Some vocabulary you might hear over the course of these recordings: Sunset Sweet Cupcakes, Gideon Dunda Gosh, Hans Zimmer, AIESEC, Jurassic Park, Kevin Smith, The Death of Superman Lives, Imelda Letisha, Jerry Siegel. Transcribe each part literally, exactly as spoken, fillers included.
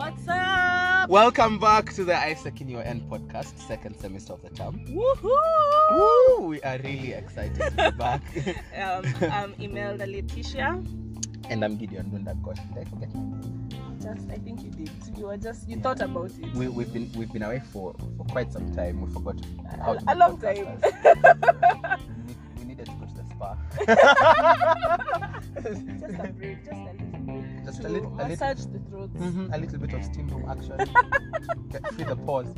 What's up? Welcome back to the AIESEC in Your End podcast, second semester of the term. Woohoo! Woo! We are really excited to be back. um, I'm Imelda Letisha. And I'm Gideon Dunda Gosh. Did I forget my name? Just, I think you did. You were just, you yeah. thought about it. We, we've been we've been away for, for quite some time. We forgot how to. A long time. we, we needed to go to the spa. Just a break, just a little break. Just a little, a massage little, the throats. Mm-hmm, a little bit of steam room action. Feel the pause.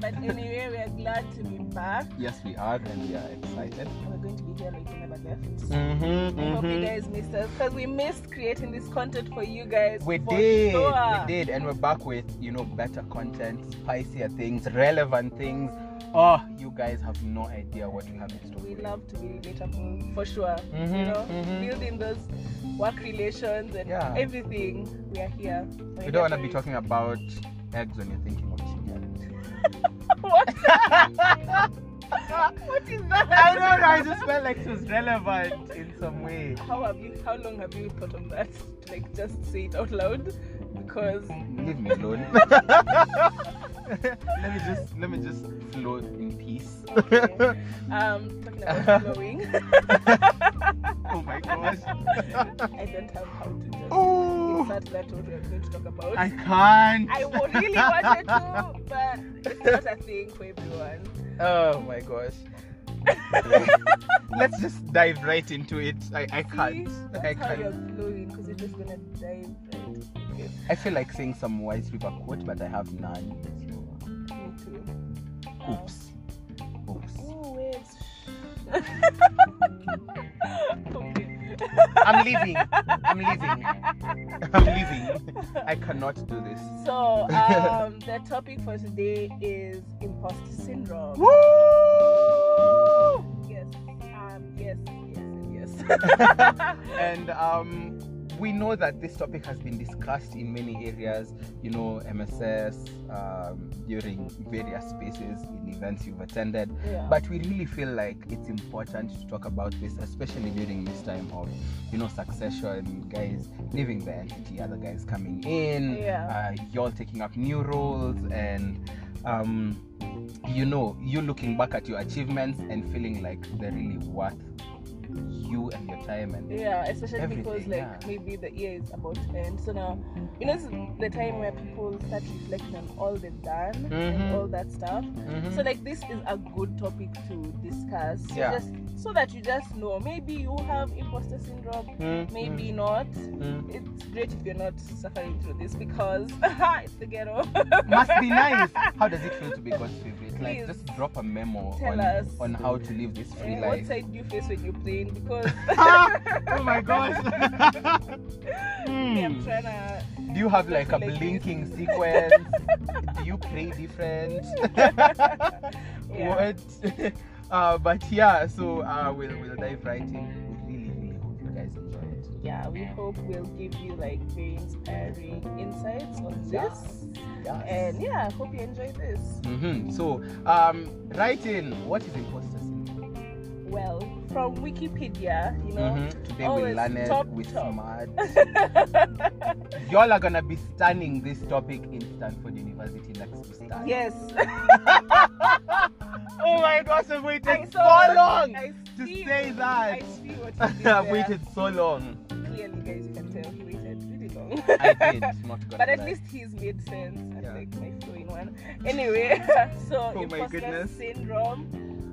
But anyway, we are glad to be back. Yes, we are, and we are excited. We're going to be here like we never left. Mm-hmm, mm-hmm. I hope you guys missed us, because we missed creating this content for you guys. We did, sure. we did, and we're back with, you know, better content, spicier things, relevant things. Oh, you guys have no idea what we have in store. We love to be relatable, for sure. Mm-hmm, you know, mm-hmm. building those work relations and yeah. everything. We are here. We're we don't want to be talking about eggs when you're thinking of chicken. What? What is that? I don't know. I just felt like it was relevant in some way. How have you? How long have you thought of that? Like, just say it out loud, because leave me alone. let me just let me just float in peace. Okay. Um, talking about flowing. Oh my gosh! I don't have how to just Ooh. insert that what we are going to talk about. I can't. I really wanted to, but it's not a thing for everyone. Oh my gosh! Let's just dive right into it. I I See, can't. That's I how can't. You're flowing, because you're just gonna dive right. Okay. I feel like saying some wise river quote, but I have none. Oops. Oops. Ooh, waves. Okay. I'm leaving. I'm leaving. I'm leaving. I cannot do this. So, um, the topic for today is imposter syndrome. Woo! Yes. Um, yes. Yes. Yes. And um, we know that this topic has been discussed in many areas, you know, M S S, um, during various spaces, in events you've attended. Yeah. But we really feel like it's important to talk about this, especially during this time of, you know, succession, guys leaving the entity, other guys coming in, yeah. uh, y'all taking up new roles, and um, you know, you looking back at your achievements and feeling like they're really worth you and your time, and yeah, especially everything, because like yeah. maybe the year is about to end, so now, you know, it's the time where people start reflecting on all they've done, mm-hmm. and all that stuff, mm-hmm. so like this is a good topic to discuss, so yeah. just so that you just know, maybe you have imposter syndrome, mm-hmm. maybe mm-hmm. not, mm-hmm. it's great if you're not suffering through this, because it's the ghetto. Must be nice. How does it feel to be God's favorite? Please, like, just drop a memo on, on how to live this free yeah, life. What side do you face when you play? Because oh my gosh. mm. I'm trying to do you have like a like blinking this. sequence? Do you pray different? What? Uh, but yeah, so uh, we'll we'll dive right in. We really really hope you guys enjoy it. Yeah, we hope we'll give you like very inspiring insights on yes. this. Yes. And yeah, I hope you enjoy this. Mm-hmm. So um, write in, what is imposter syndrome? Well, from Wikipedia, you know, mm-hmm. today we learned top, with top. smart. Y'all are gonna be studying this topic in Stanford University next week. Yes. Oh my gosh, I've waited so long I to say that. I see what you did I've waited so long. Clearly, guys, you can tell he waited really long. I did not. But at that. least he's made sense. Yeah. I like my flowing one. Anyway, so oh imposter syndrome,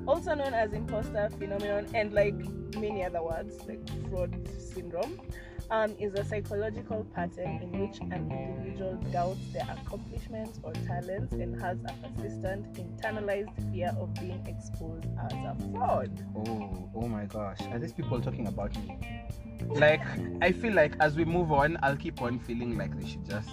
also known as imposter phenomenon, and like many other words like fraud syndrome, um, is a psychological pattern in which an individual doubts their accomplishments or talents and has a persistent internalized fear of being exposed as a fraud. Oh, oh my gosh, are these people talking about me? Like, I feel like as we move on, I'll keep on feeling like they should just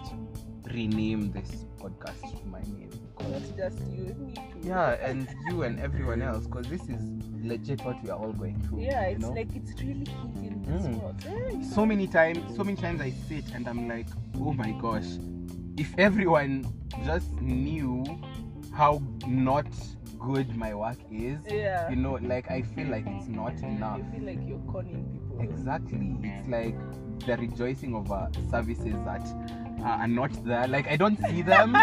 rename this podcast to my name. Not just you, me too. Yeah, and you and everyone else, because this is legit what we are all going through. Yeah, it's you know? like it's really hitting this mm. yeah, so know. many times, so many times I sit and I'm like, oh my gosh, if everyone just knew how not good my work is, yeah. you know, like I feel like it's not enough. You feel like you're conning people. Exactly. It's like the rejoicing of uh, services that uh, are not there. Like, I don't see them,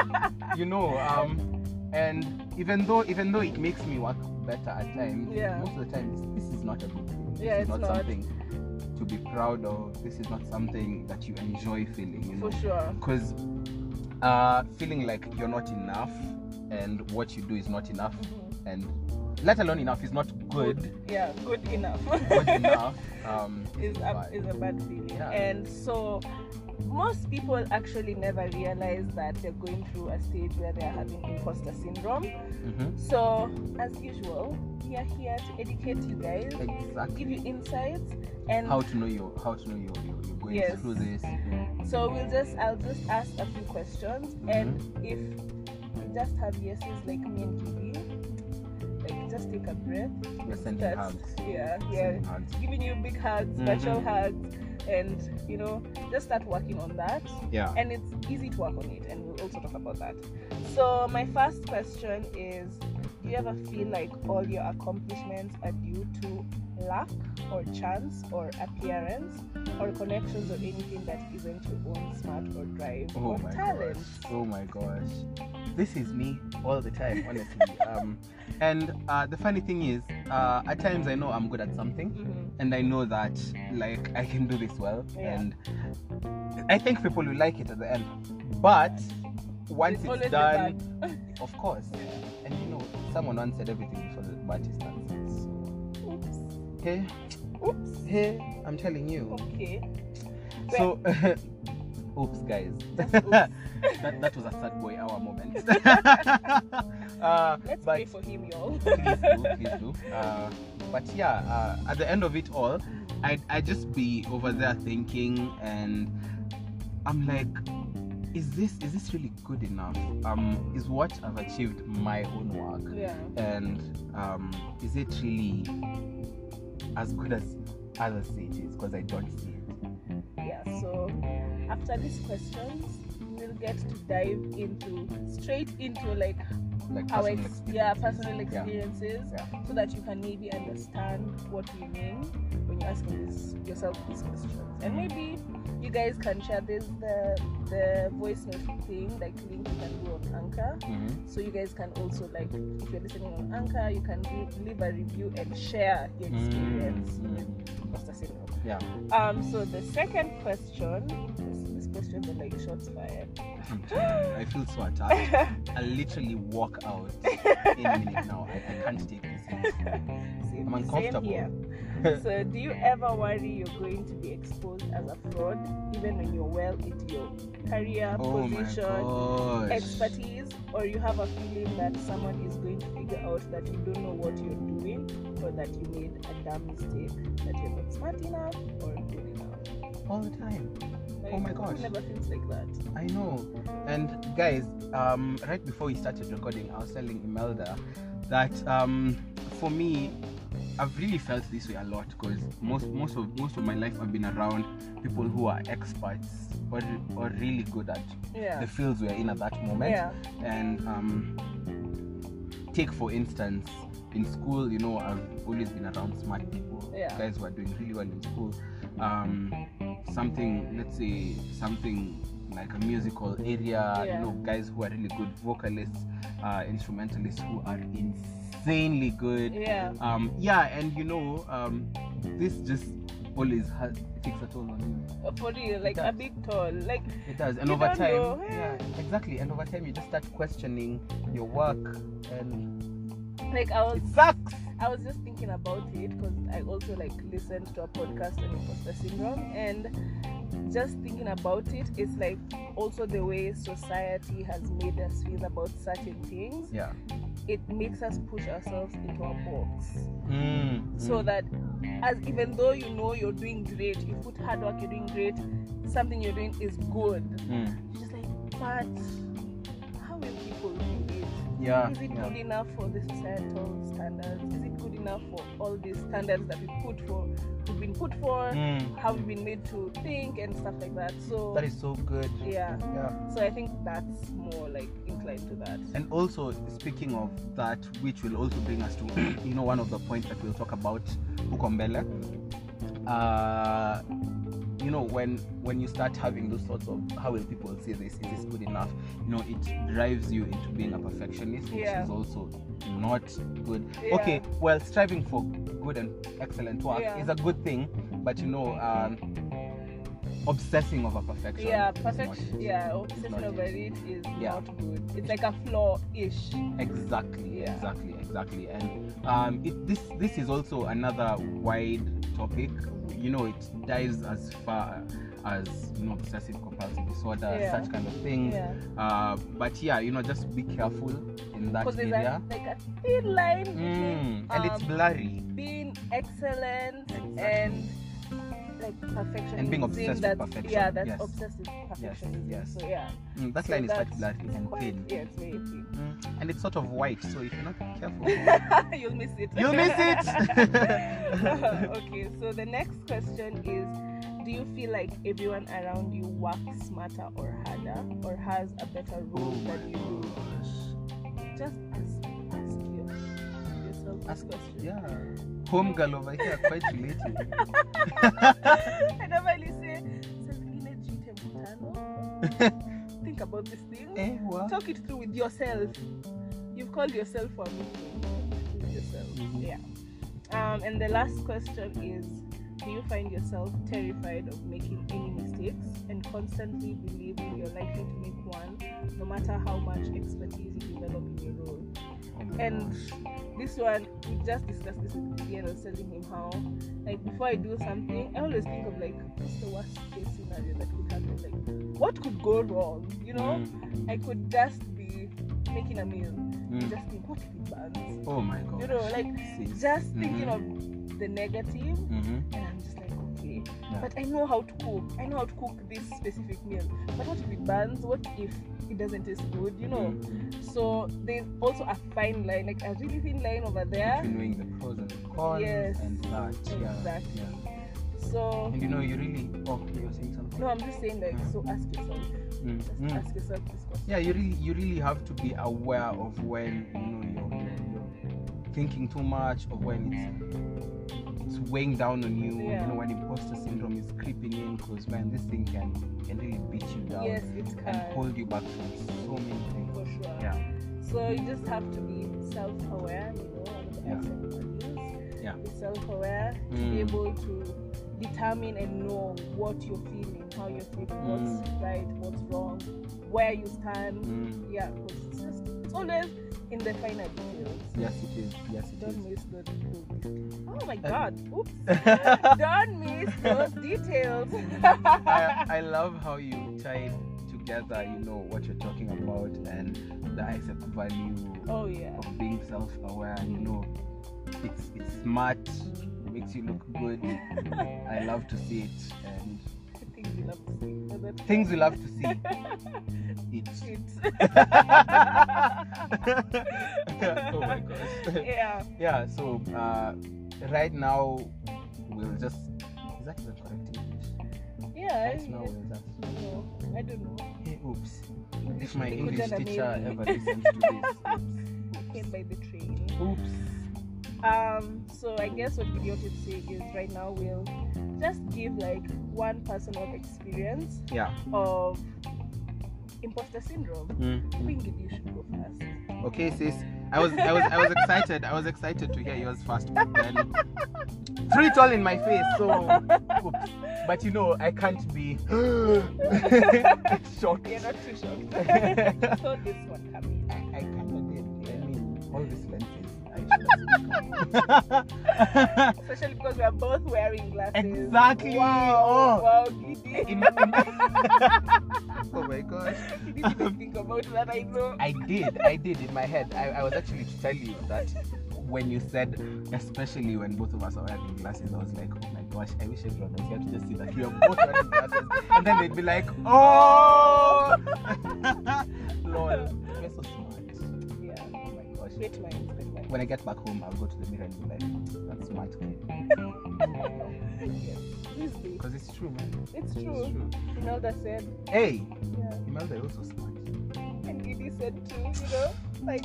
you know. Um, and even though even though it makes me work better at times, yeah. most of the time this, this is not a good thing. This yeah, is it's not, not something to be proud of. This is not something that you enjoy feeling. You know? For sure. Because uh, feeling like you're not enough and what you do is not enough, mm-hmm. and let alone enough is not good. good yeah, good enough. good enough um, is a, is a bad feeling. Yeah. And so most people actually never realize that they're going through a stage where they're having imposter syndrome. Mm-hmm. So, as usual, we are here to educate you guys, exactly. give you insights, and how to know your how to know your your, your going yes. through this. Mm-hmm. So we'll just I'll just ask a few questions, mm-hmm. and if we just have yeses like me and Gigi, just take a breath. We're sending That's, hugs. Yeah, yeah. Hugs. Giving you big hugs, mm-hmm. virtual hugs, and you know, just start working on that. Yeah. And it's easy to work on it, and we'll also talk about that. So my first question is: do you ever feel like all your accomplishments are due to luck, or chance, or appearance, or connections, or anything that isn't your own smart or drive oh or my talent? Gosh. Oh my gosh. This is me all the time, honestly. um, and uh, the funny thing is, uh, at times I know I'm good at something, mm-hmm. and I know that like I can do this well, yeah. and I think people will like it at the end. But once it's, it's done, of course. Yeah. And you know, someone answered everything before the party starts. So. Oops. Hey, oops. Hey, I'm telling you. Okay. So. Oops, guys. Oops. that, that was a sad boy hour moment. uh, Let's but, pray for him, y'all. please do, please do. Uh, but yeah, uh, at the end of it all, I I just be over there thinking, and I'm like, is this is this really good enough? Um, is what I've achieved my own work? Yeah. And um, is it really as good as others say it is? Because I don't see it. Yeah. So. After these questions, we'll get to dive into straight into like, like our personal ex- yeah personal experiences, yeah. Yeah. so that you can maybe understand what we mean when you're asking this, yourself these questions. And maybe you guys can share this the the voice note thing, like link you can do on Anchor. Mm-hmm. So you guys can also, like, if you're listening on Anchor, you can do, leave a review and share your experience mm-hmm. with imposter syndrome. Yeah. Um. So the second question. Questions are like shots fired. I feel so attacked. I literally walk out in a minute now. I, I can't take this. Same, I'm uncomfortable. So, do you ever worry you're going to be exposed as a fraud, even when you're well into your career, oh position, expertise, or you have a feeling that someone is going to figure out that you don't know what you're doing, or that you made a dumb mistake, that you're not smart enough or good enough? All the time. Like, oh my gosh. It never feels like that. I know. And guys, um, right before we started recording, I was telling Imelda that um, for me, I've really felt this way a lot, because most most of most of my life I've been around people who are experts or or really good at yeah. the fields we're in at that moment. Yeah. And um, take for instance, in school, you know, I've always been around smart people, yeah. guys who are doing really well in school. Um, something, let's say, something like a musical area, yeah. you know, guys who are really good vocalists, uh, instrumentalists who are insanely good. Yeah. Um, yeah, and you know, um, this just always has, takes a toll on you. For real, like a big toll. Like, it does, and over time, know. yeah, exactly, and over time you just start questioning your work, and like I was, it sucks. I was just thinking about it because I also like listened to a podcast on imposter syndrome, and just thinking about it, it's like also the way society has made us feel about certain things. Yeah, it makes us push ourselves into a box, mm, so mm. that as even though you know you're doing great, you put hard work, you're doing great, something you're doing is good. Mm. You're just like, but how will people do it? Yeah, is it yeah. good enough for the societal standards? Is it good enough for all these standards that we put for, we've been put for, mm. how we've been made to think and stuff like that? So that is so good. Yeah. yeah. So I think that's more like inclined to that. And also, speaking of that, which will also bring us to, you know, one of the points that we'll talk about, Ukombele. Uh, you know, when when you start having those sorts of, how will people see this, is this good enough, you know, it drives you into being a perfectionist, which yeah. is also not good. Yeah. Okay, well, striving for good and excellent work yeah. is a good thing, but you know, um, obsessing over perfection. Yeah, perfection. Yeah, obsessing over it is yeah. not good. It's like a flaw-ish. Exactly. Yeah. Exactly. Exactly. And um, it, this this is also another wide topic. You know, it dives as far as, you know, obsessive compulsive disorder, yeah. such kind of things. Yeah. Uh, but yeah, you know, just be careful in that area. Because there's like a thin line between, mm, and um, it's blurry. Being excellent exactly. and like perfection and being obsessed that, with perfection. Yeah, that's yes. obsessed with perfection. Yes, yes. So yeah, mm, that so line is quite black and thin. Yeah, it's very thin. Mm. And it's sort of white, so if you're not careful, you'll miss it. You'll miss it. Okay, so the next question is: do you feel like everyone around you works smarter or harder, or has a better role oh than you do? Just ask, ask yourself this question. Yeah. Home girl over here, quite related. I normally say, think about this thing. Eh, talk it through with yourself. You've called yourself for a meeting. With yourself. Mm-hmm. Yeah. Um, and the last question is, do you find yourself terrified of making any mistakes and constantly believing you're likely to make one, no matter how much expertise you develop in your role? And this one, we just discussed this with Gideon. I was telling him how, like, before I do something, I always think of, like, what's the worst case scenario that could happen? Like, what could go wrong? You know, mm. I could just be making a meal, mm. just think, what if it burns? Oh my god! You know, like, Sis. just mm-hmm. thinking of the negative, mm-hmm. and I'm just like, okay, yeah. but I know how to cook. I know how to cook this specific meal. But what if it burns? What if it doesn't taste good, you know? Mm-hmm. So there's also a fine line, like a really thin line over there. You're knowing the pros and cons yes, and that. Yeah, exactly. Yeah. So. And you know, you really. Oh, you're saying something. No, I'm just saying like, yeah. so ask yourself. Mm-hmm. Just mm-hmm. ask yourself this question. Yeah, you really, you really have to be aware of when you know you're thinking too much, or when it's it's weighing down on you. Yeah. You know, when imposter syndrome is creeping in, because man, this thing can can really beat you down. Yes, it can. And hold you back from so many things. For sure. Yeah. So you just have to be self-aware, you know, of the values. Yeah. Be self-aware, mm. be able to determine and know what you're feeling, how you're feeling, mm. what's right, what's wrong, where you stand. Mm. Yeah, because it's just it's always in the finer details. Yes, it is. Yes, it don't is. Miss those details. Oh my God! Oops! Don't miss those details. I, I love how you tied together, you know, what you're talking about and the AIESEC value. Oh yeah. Of being self-aware, you know, it's it's smart. It makes you look good. I love to see it. And things you love to see. Other things you love to see. It. It. Oh my gosh. Yeah. Yeah. So uh, right now we'll just. Is that the correct English? Yeah. Right now we'll just. No, I don't know. Hey, oops. If my English teacher ever listens to this. Oops. Came by the train. Oops. Um. So I guess what we want to say is right now we'll just give like one personal experience. Yeah. Of imposter syndrome. Mm. I think you should go first. Okay, sis. I was, I was, I was excited. I was excited to hear yours first, but then threw it all in my face. So, oops. But you know, I can't be shocked. You're not too shocked. So this one coming. I, I cannot get. I mean, all these lenses. Especially because we are both wearing glasses. Exactly. Wow. Oh. Wow. Giddy. In, in... Oh my gosh. You didn't even think about that, I know. I did, I did in my head. I, I was actually to tell you that when you said, especially when both of us are wearing glasses, I was like, oh my gosh, I wish everyone was here to just see that we are both wearing glasses. And then they'd be like, oh! Lol. You're so smart. Yeah, oh my gosh. Wait, my when I get back home, I'll go to the mirror and be like, that's smart, kid. Yes. Because it's true, man. It's true. Imelda said. Hey! Yeah. Imelda also smart. And Didi said too, you know? Like,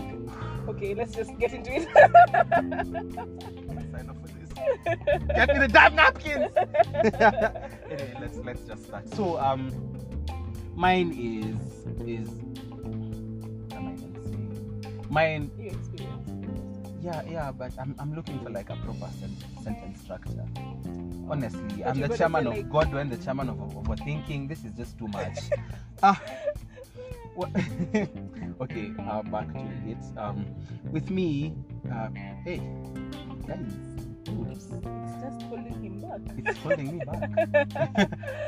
okay, let's just get into it. Sign up for this. Get me the damn napkins. Anyway, let's let's just start. So um, mine is is. Am I even saying mine? Your experience. Yeah, yeah, but I'm I'm looking for like a proper sen- sentence structure. Honestly, but I'm the chairman of like... God. When the chairman of overthinking, this is just too much. Ah. Okay, uh, back to it. Um, with me, uh, hey, guys, it's, it's just holding him back. It's holding me back.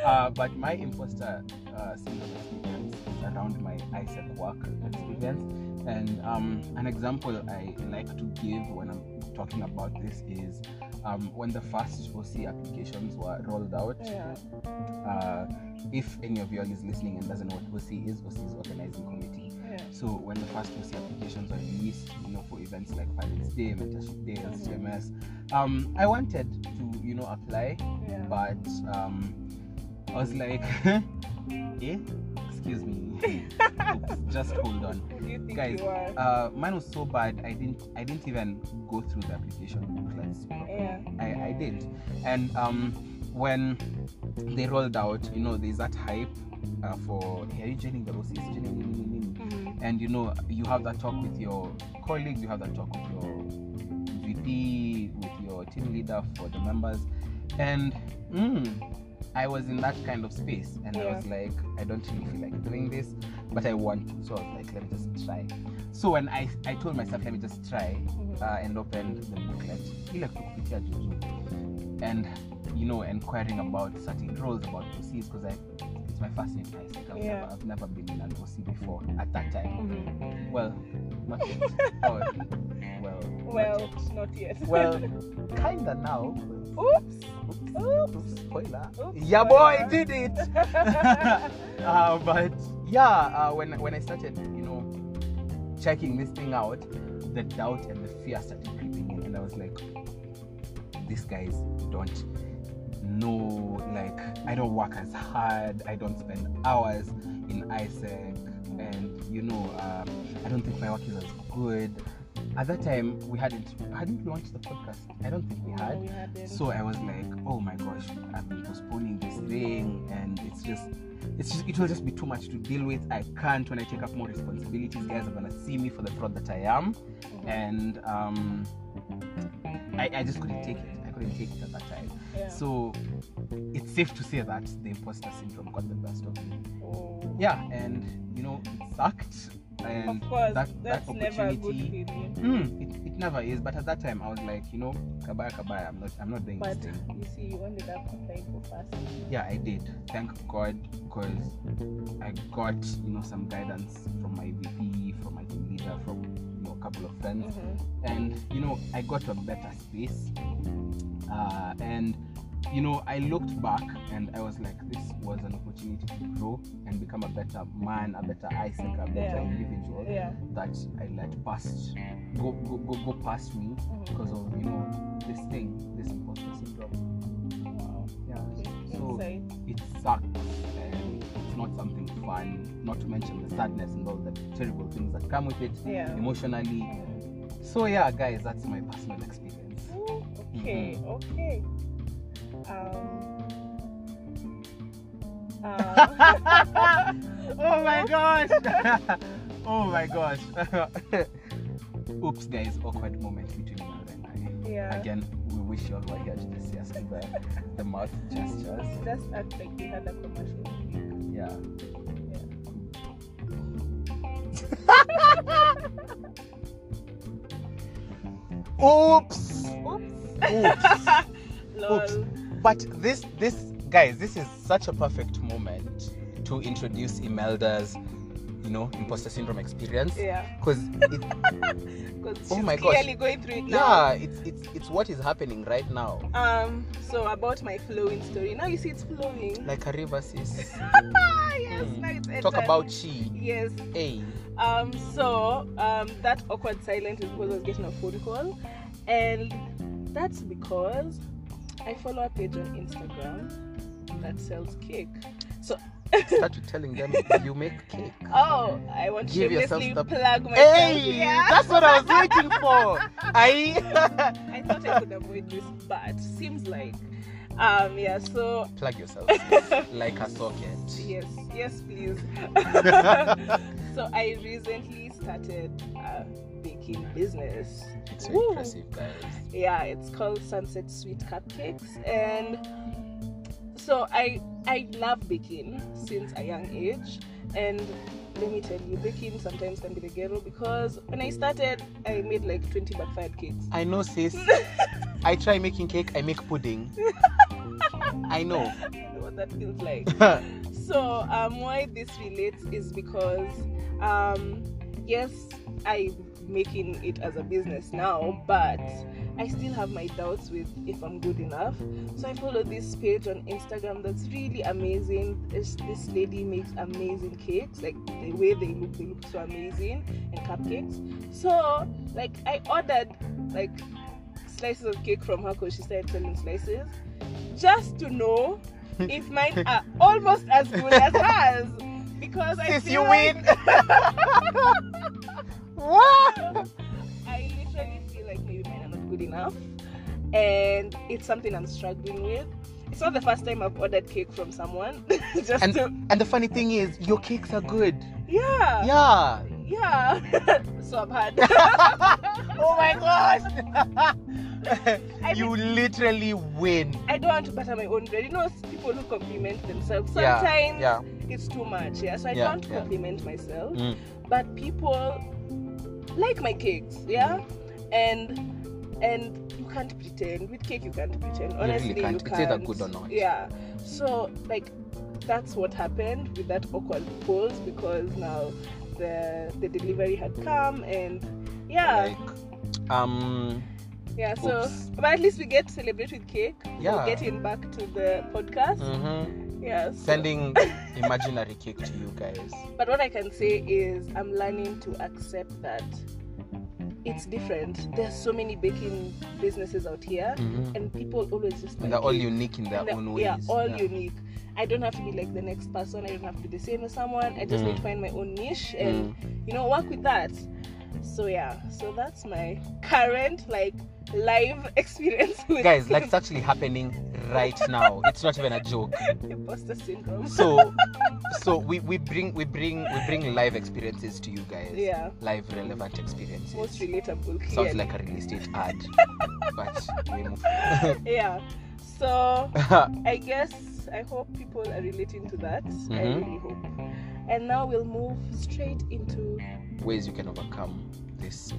uh, but my imposter uh, syndrome experience is around my AIESEC work experience, and um, an example I like to give when I'm talking about this is um, when the first O C applications were rolled out. Yeah. Uh, if any of y'all is listening and doesn't know what O C is, O C is Organizing Committee. Yeah. So when the first O C applications were released, you know, for events like Parents Day, Mentorship Day, L C M S, um, I wanted to, you know, apply, yeah. but um, I was like, eh? Excuse me. Oops, just hold on, guys. Uh, mine was so bad. I didn't. I didn't even go through the application process. Yeah. I, I did, and um, when they rolled out, you know, there's that hype uh, for hey, are you joining the O C? Mm-hmm. And you know, you have that talk with your colleagues, you have that talk with your V P, with your team leader for the members, and. Mm, I was in that kind of space, and yeah. I was like, I don't really feel like doing this, but I want to. So I was like, let me just try. So when I, I told myself, let me just try, mm-hmm. uh, and opened the booklet, and you know, inquiring about certain roles, about O Cs, because I it's my first time. Like I've, yeah. never, I've never been in an O C before at that time. Mm-hmm. Well, not yet. oh, well, well, not yet. Not yet. Well, kinda now. Oops. Oops. Oops. Spoiler. Oops. Yeah, boy, I did it. uh, but yeah, uh, when when I started, you know, checking this thing out, the doubt and the fear started creeping in, and I was like, these guys don't know. Like, I don't work as hard. I don't spend hours in AIESEC, and you know, um, I don't think my work is as good. At that time, we hadn't hadn't launched the podcast. I don't think we had. No, we so I was like, oh my gosh, I've been postponing this thing, and it's just, it's just, it will just be too much to deal with. I can't. When I take up more responsibilities, guys are gonna see me for the fraud that I am, mm-hmm. and um, I, I just couldn't take it. I couldn't take it at that time. Yeah. So it's safe to say that the imposter syndrome got the best of me. Oh. Yeah, and you know, it sucked. And of course, that, that's that opportunity, never a good feeling. Mm, it, it never is. But at that time, I was like, you know, kabaya kabaya. I'm not, I'm not doing but this thing. But you see, you ended up applying for fast. Yeah, I did. Thank God, because I got, you know, some guidance from my V P, from my team leader, from you know, a couple of friends, mm-hmm. and you know, I got to a better space. Uh, and you know, I looked back and I was like, this was an opportunity to grow and become a better man, a better AIESEC, a better yeah. individual yeah. that I let past go go go, go past me mm-hmm. because of you know this thing, this imposter syndrome. Wow. Yeah. So Inside. It sucks and it's not something fun, not to mention the sadness and all the terrible things that come with it yeah. emotionally. So yeah guys, that's my personal experience. Ooh, okay, mm-hmm. okay. Um, uh. Oh my gosh! Oh my gosh! Oops, guys, awkward moment between me and I. Yeah. Again, we wish you all were here to just see us do the, the mouth gestures. Just act like we had a commercial. Yeah. yeah. Oops! Oops! Oops! Lol. Oops! But this, this guys, this is such a perfect moment to introduce Imelda's, you know, imposter syndrome experience. Yeah. Because it. Oh my gosh. Clearly going through it now. Yeah, it's it's it's what is happening right now. Um. So about my flowing story. Now you see it's flowing. Like a river, sis. Yes. Mm. Now it's Talk about chi. Yes. Hey. Um. So um. That awkward silence is because I was getting a phone call, and that's because I follow a page on Instagram that sells cake. So Start telling them you make cake. Oh, I want Give to shamelessly the... plug myself. Hey, yeah. That's what I was waiting for. I I thought I could avoid this, but seems like um yeah. So plug yourself like a socket. Yes, yes, please. So I recently started a baking business. It's so Woo. impressive, guys. Yeah, it's called Sunset Sweet Cupcakes, and so I. I love baking since a young age, and let me tell you, baking sometimes can be the ghetto, because when I started, I made like twenty backfired cakes. I know, sis. I try making cake, I make pudding. I know. I know what that feels like. So um, why this relates is because, um, yes, I'm making it as a business now, but I still have my doubts with if I'm good enough. So I follow this page on Instagram that's really amazing. This, this lady makes amazing cakes. Like, the way they look, they look so amazing. And cupcakes. So, like, I ordered, like, slices of cake from her because she started selling slices. Just to know if mine are almost as good as hers. Because I Since you like... win! What? I literally feel like maybe mine are not good enough, and it's something I'm struggling with. It's not the first time I've ordered cake from someone. Just and, to... and the funny thing is, your cakes are good. Yeah. Yeah. Yeah. So I've had. Oh my gosh! You mean, literally win. I don't want to butter my own bread. You know, people who compliment themselves sometimes yeah, yeah. it's too much. Yeah. So I yeah, don't yeah. compliment myself, mm. but people like my cakes, yeah, and and you can't pretend with cake. You can't pretend. Honestly, you, really can't. you can't. It's either good or not. Yeah. So like, that's what happened with that awkward pause, because now the the delivery had come, and yeah. Like, um. Yeah. So, oops. But at least we get to celebrate with cake. Yeah. We're getting back to the podcast. Mm-hmm. Yeah. So. Sending imaginary cake to you guys. But what I can say is I'm learning to accept that it's different. There's so many baking businesses out here, mm-hmm. and people always just and they're all unique in their own ways. Yeah, all yeah. unique. I don't have to be like the next person. I don't have to be the same as someone. I just mm. need to find my own niche and mm. you know, work with that. So yeah, so that's my current like live experience with guys. Like, it's actually happening right now. It's not even a joke. Imposter syndrome. So, so we, we bring we bring we bring live experiences to you guys. Yeah. Live relevant experiences. Most relatable. Clearly. Sounds like a real estate ad, but we move. Yeah. So I guess I hope people are relating to that. Mm-hmm. I really hope. And now we'll move straight into ways you can overcome this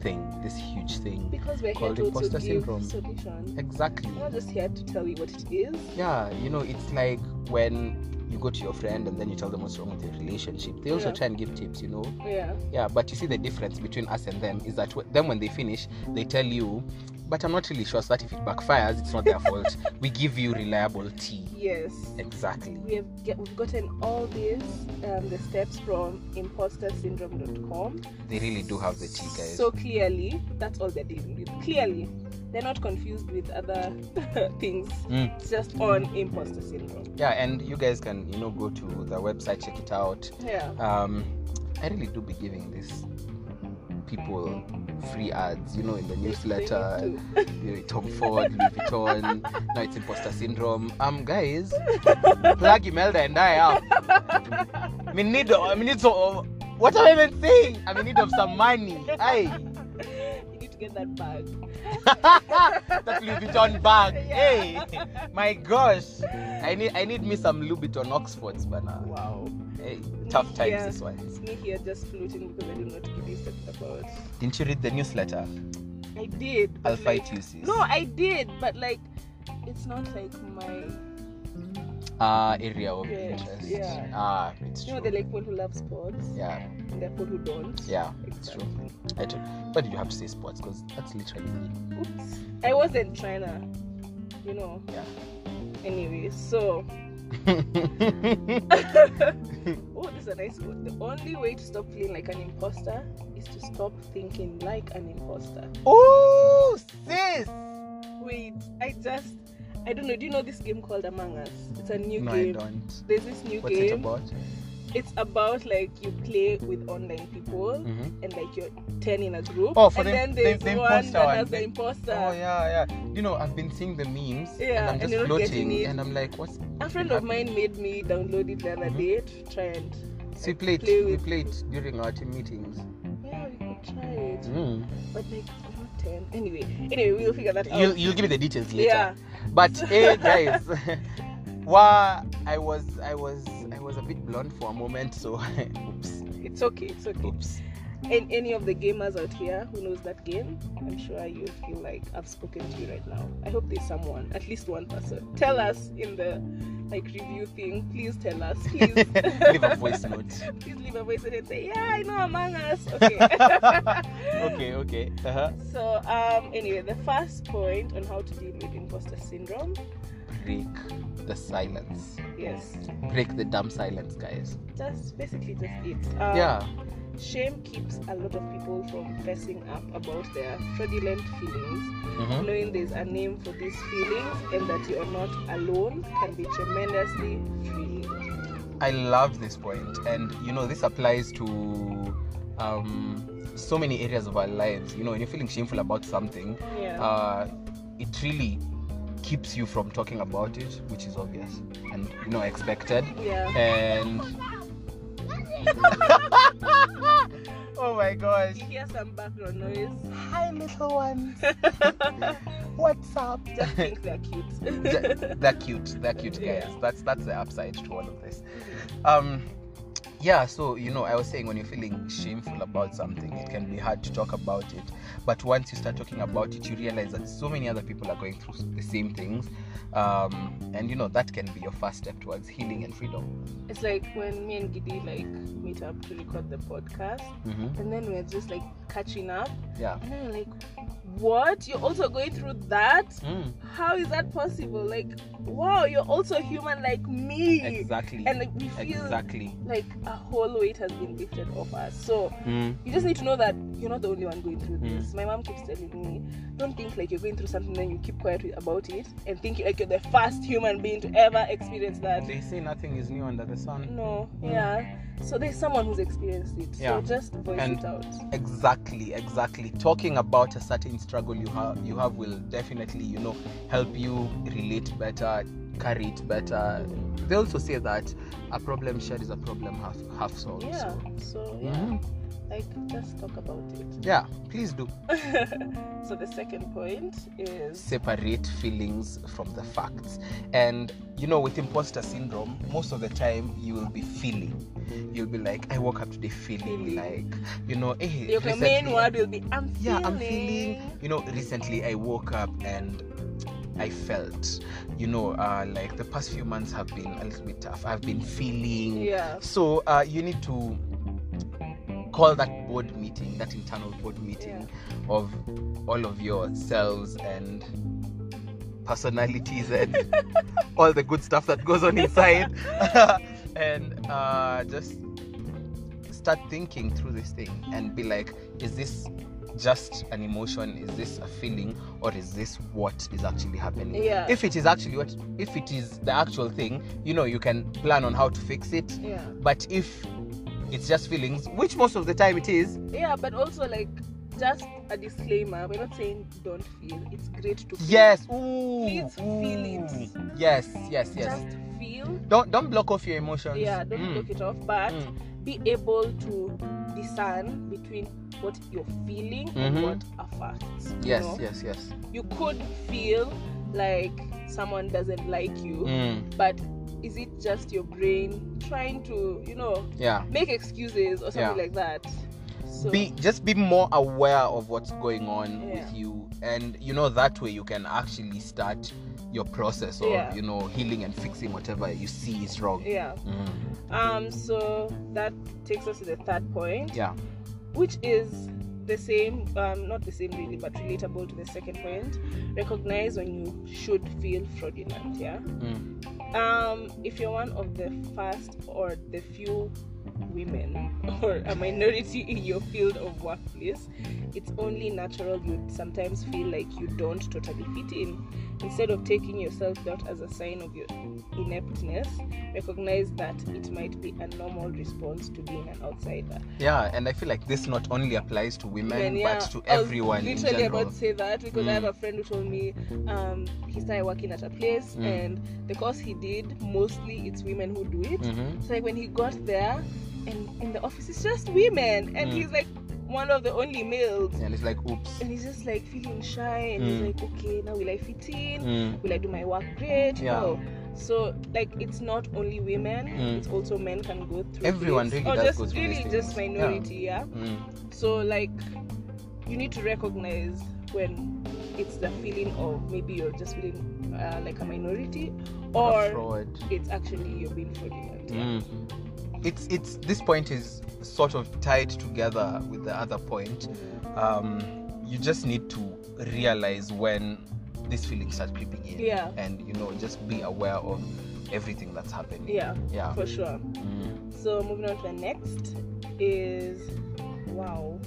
thing, this huge thing, because we're called here to imposter syndrome. Solution. Exactly. We're not just here to tell you what it is. Yeah, you know, it's like when you go to your friend and then you tell them what's wrong with your relationship. They also yeah. try and give tips, you know. Yeah. Yeah, but you see the difference between us and them is that then when they finish, they tell you, but I'm not really sure, so that if it backfires, it's not their fault. We give you reliable tea. Yes. Exactly. We have get, we've gotten all these um, the steps from imposter syndrome dot com. They really do have the tea, guys. So clearly, that's all they're dealing with. Clearly. They're not confused with other things. Mm. It's just on imposter syndrome. Yeah, and you guys can, you know, go to the website, check it out. Yeah. Um, I really do be giving these people free ads, you know, in the newsletter. You know, Tom Ford, Louis Vuitton. Now it's imposter syndrome. Um, guys, plug Imelda and I up. I'm in need of, I'm in need of, what am I even saying? I'm in need of some money. Aye. You need to get that bag. That Louis Vuitton bag, yeah. Hey, my gosh, I need I need me some Louis Vuitton Oxfords, but now, wow, hey, tough me times here, this one. It's me here just floating because I don't know what to be talking about. Didn't you read the newsletter? I did. I'll fight like, you, sis. No, I did, but like, it's not like my uh area of yes, interest. Yeah. Ah, it's true. You know, they're like people who love sports. Yeah. And they're people who don't. Yeah, exactly. It's true. I do. But you have to say sports because that's literally me. Oops. I wasn't trying to, you know. Yeah. Anyway, so. Oh, this is a nice quote. The only way to stop feeling like an imposter is to stop thinking like an imposter. Oh, sis! Wait, I just. I don't know, do you know this game called Among Us? It's a new no, game. No, I don't. There's this new What's game. What's it about? It's about like you play with online people mm-hmm. and like you're ten in a group. Oh, for and the, then there's the, the one that has the, the imposter. Oh yeah, yeah. You know, I've been seeing the memes. Yeah, and I'm just and floating, and I'm like, what's? A friend of mine made me download it the other mm-hmm. day to try and. Like, so we play it. Play we play it during our team meetings. Yeah, we could try it. Mm. But like not ten. Anyway, anyway, we'll figure that out. You'll you'll give me the details later. Yeah. But hey guys. Wow, I was, I was, I was a bit blunt for a moment, so oops. It's okay, it's okay. Oops. And any of the gamers out here who knows that game, I'm sure you feel like I've spoken to you right now. I hope there's someone, at least one person. Tell us in the like review thing. Please tell us. Please leave a voice note. Please leave a voice note and say, yeah, I know Among Us. Okay. okay. Okay. Uh-huh. So um, anyway, the first point on how to deal with imposter syndrome. Break the silence. Yes. Break the damn silence, guys. That's basically just it. Um, yeah. Shame keeps a lot of people from fessing up about their fraudulent feelings. Mm-hmm. Knowing there's a name for these feelings and that you are not alone can be tremendously freeing. I love this point, and you know this applies to um, so many areas of our lives. You know, when you're feeling shameful about something, yeah. uh, it really keeps you from talking about it, which is obvious and you know expected. Yeah. And oh my gosh! You hear some background noise. Hi, little ones. What's up? Just think they're cute. they're cute. They're cute, guys. Yeah. That's that's the upside to all of this. Um, yeah. So you know, I was saying when you're feeling shameful about something, it can be hard to talk about it. But once you start talking about it, you realize that so many other people are going through the same things. Um, and, you know, that can be your first step towards healing and freedom. It's like when me and Giddy, like, meet up to record the podcast. Mm-hmm. And then we're just, like, catching up. Yeah. And then we're like, what? You're also going through that? Mm. How is that possible? Like, wow, you're also human like me. Exactly. And, like, we feel exactly. like a whole weight has been lifted off us. So, mm. you just need to know that you're not the only one going through this. Mm. My mom keeps telling me, don't think like you're going through something and you keep quiet about it and think like you're the first human being to ever experience that. They say nothing is new under the sun. No, mm. yeah. So there's someone who's experienced it. Yeah. So just voice and it out. Exactly, exactly. Talking about a certain struggle you have you have will definitely, you know, help you relate better, carry it better. They also say that a problem shared is a problem half half solved. Yeah. So, so yeah. Mm-hmm. Like, just talk about it. Yeah, please do. So the second point is... separate feelings from the facts. And, you know, with imposter syndrome, most of the time you will be feeling. You'll be like, I woke up today feeling, feeling. like, you know... Hey, Your recently, main word will be, I'm feeling. Yeah, I'm feeling. You know, recently I woke up and... I felt, you know, uh, like the past few months have been a little bit tough. I've been feeling. Yeah. So uh, you need to... call that board meeting, that internal board meeting yeah. of all of your selves and personalities and all the good stuff that goes on inside. And uh, just start thinking through this thing and be like, is this just an emotion? Is this a feeling? Or is this what is actually happening? Yeah. If it is actually what, if it is the actual thing, you know, you can plan on how to fix it. Yeah. But if it's just feelings, which most of the time it is. Yeah, but also like just a disclaimer. We're not saying don't feel. It's great to feel. Yes. Ooh. Please ooh. feel it. Yes, yes, yes. Just feel. Don't don't block off your emotions. Yeah, don't mm. block it off. But mm. be able to discern between what you're feeling mm-hmm. and what are facts. Yes, know? yes, yes. You could feel like someone doesn't like you, mm. but is it just your brain trying to, you know, yeah. make excuses or something yeah. like that? So be just be more aware of what's going on yeah. with you, and you know that way you can actually start your process of yeah. you know healing and fixing whatever you see is wrong. Yeah. Mm. Um. So that takes us to the third point. Yeah. Which is the same, um, not the same really, but relatable to the second point. Recognize when you should feel fraudulent. Yeah. Mm. Um, if you're one of the first or the few women or a minority in your field of workplace, it's only natural you sometimes feel like you don't totally fit in. Instead of taking yourself out as a sign of your ineptness, recognize that it might be a normal response to being an outsider. Yeah, and I feel like this not only applies to women, women yeah. but to everyone in general. I was literally about to say that because mm. I have a friend who told me um, he started working at a place mm. and the course he did, mostly it's women who do it. Mm-hmm. So like when he got there, and in the office it's just women and mm. he's like one of the only males and it's like oops, and he's just like feeling shy and mm. he's like, okay, now will I fit in? mm. Will I do my work great? yeah. No. So like it's not only women, mm. it's also men can go through everyone this. Really or just goes really just minority. yeah, yeah? Mm. So like you need to recognize when it's the feeling of maybe you're just feeling uh, like a minority or a fraud. It's actually you're being fraudulent. yeah. mm. It's it's this point is sort of tied together with the other point. Um, you just need to realize when this feeling starts creeping in, yeah. and you know, just be aware of everything that's happening. Yeah, yeah, for sure. Mm. So moving on to the next is wow.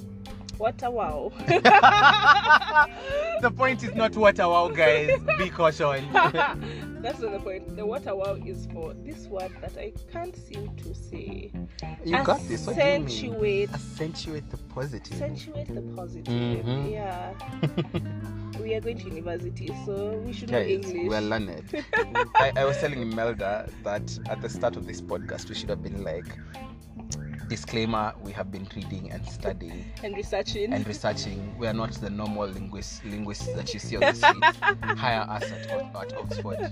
What a wow. The point is not what a wow, guys. Be cautious. That's not the point. The what a wow is for this word that I can't seem to say. You got this. What do you mean? Accentuate the positive. Accentuate the positive. Mm-hmm. Yeah. We are going to university, so we should know English. We're learned. I, I was telling Imelda that at the start of this podcast, we should have been like, disclaimer, we have been reading and studying and researching and researching we are not the normal linguists linguists that you see on the streets. Hire us at, at Oxford,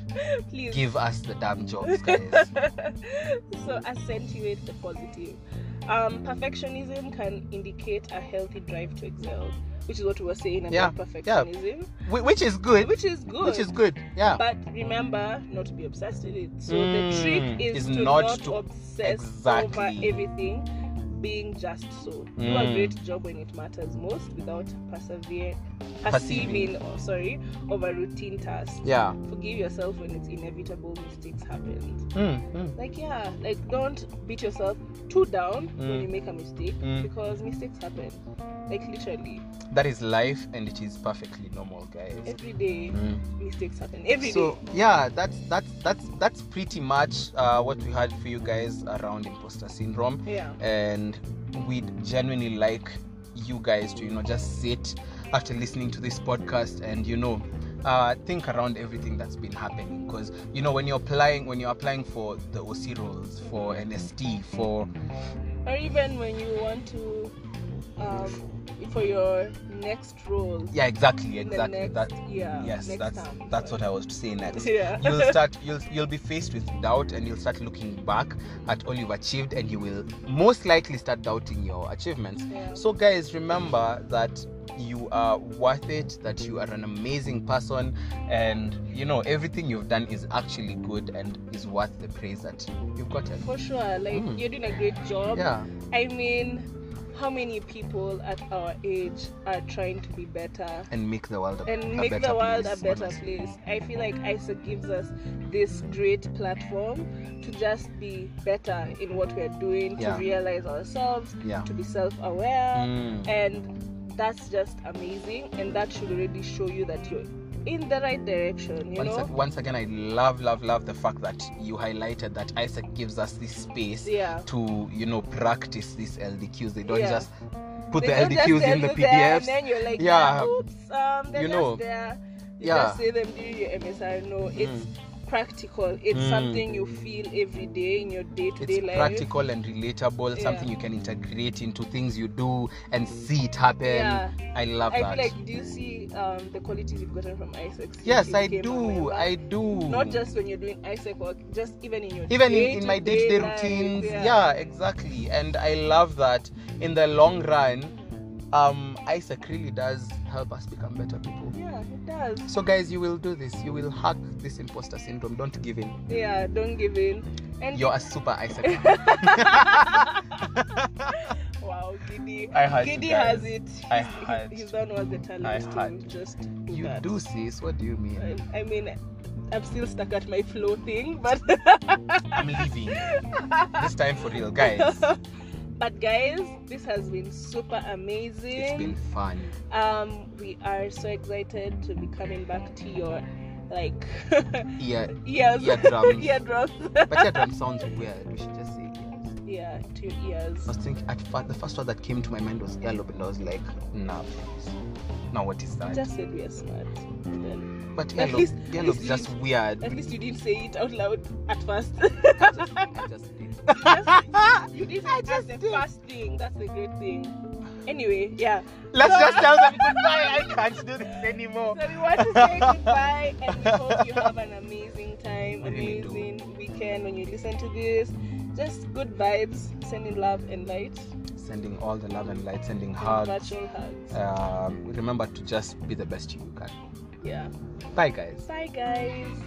please. Give us the damn jobs, guys. So accentuate the positive. Um perfectionism can indicate a healthy drive to excel, which is what we were saying about yeah, perfectionism. Yeah. Which is good. Which is good. Which is good. Yeah. But remember not to be obsessed with it. So mm, the trick is, is to not, not to obsess exactly. over everything being just so. Mm. Do a great job when it matters most without persevere, perceiving or oh, sorry, over routine tasks. Yeah. Forgive yourself when it's inevitable mistakes happen. Mm, mm. Like yeah, like don't beat yourself too down mm. when you make a mistake mm. because mistakes happen. Like literally. That is life and it is perfectly normal, guys. Every day mm. mistakes happen. Every so, day. So yeah, that's that's that's that's pretty much uh, what we had for you guys around imposter syndrome. Yeah. And we'd genuinely like you guys to, you know, just sit after listening to this podcast and, you know, uh, think around everything that's been happening. Because, you know, when you're applying when you're applying for the O C roles, for N S T, for or even when you want to um for your next role. Yeah, exactly, exactly. Next, that, yeah, yes, next that's time, that's right. What I was to say next. Yeah. You'll start you'll you'll be faced with doubt and you'll start looking back at all you've achieved and you will most likely start doubting your achievements. Yeah. So guys, remember that you are worth it, that you are an amazing person, and you know everything you've done is actually good and is worth the praise that you've gotten. For sure. Like mm. you're doing a great job. Yeah. I mean, how many people at our age are trying to be better and make the world a, and make a better the world place, a better honestly. place? I feel like AIESEC gives us this great platform to just be better in what we're doing, yeah. to realize ourselves, yeah. to be self-aware, mm. and that's just amazing. And that should already show you that you're in the right direction, you once know. A, once again, I love, love, love the fact that you highlighted that AIESEC gives us this space yeah. to, you know, practice these L D Qs. They don't yeah. just put they the L D Qs in the P D Fs. There, and then you're like, yeah, oops, um, they're you just know, there. You yeah. just say them during your M S R. No, it's mm. practical. It's mm. something you feel every day in your day-to-day it's life. It's practical and relatable. Yeah. Something you can integrate into things you do and see it happen. Yeah. I love I that. I feel like, do you see Um, the qualities you've gotten from AIESEC? Yes, I do. I do. Not just when you're doing AIESEC work, just even in your even in, in my day-to-day routines. Yeah. yeah, exactly. And I love that. In the long run, um, AIESEC really does help us become better people. Yeah, it does. So guys, you will do this. You will hack this imposter syndrome. Don't give in. Yeah, don't give in. And you're a super AIESEC. Wow, Giddy. I heard Giddy has it. He's, I heard. He's the one who has the talent I to heard. just do you that. You do, sis. What do you mean? I, I mean, I'm still stuck at my flow thing, but I'm leaving this time for real, guys. But guys, this has been super amazing. It's been fun. Um, we are so excited to be coming back to your like ear ears, eardrums. eardrums. But eardrum sounds weird. We should just say ears. Yeah, to your ears. I was thinking at first, the first word that came to my mind was earlobe, and I was like, nah. Now what is that? You just said we are smart. Then, but earlobe, least, earlobe is just weird. At least you didn't say it out loud at first. I just, I just did. Just, you did it as the first thing. That's a great thing. Anyway, yeah. Let's so, just tell them goodbye. I can't do this anymore. So we want to say goodbye, and we hope you have an amazing time, amazing really weekend when you listen to this. Just good vibes, sending love and light. Sending all the love and light, sending hugs. Virtual hugs. Um, remember to just be the best you can. Yeah. Bye, guys. Bye, guys.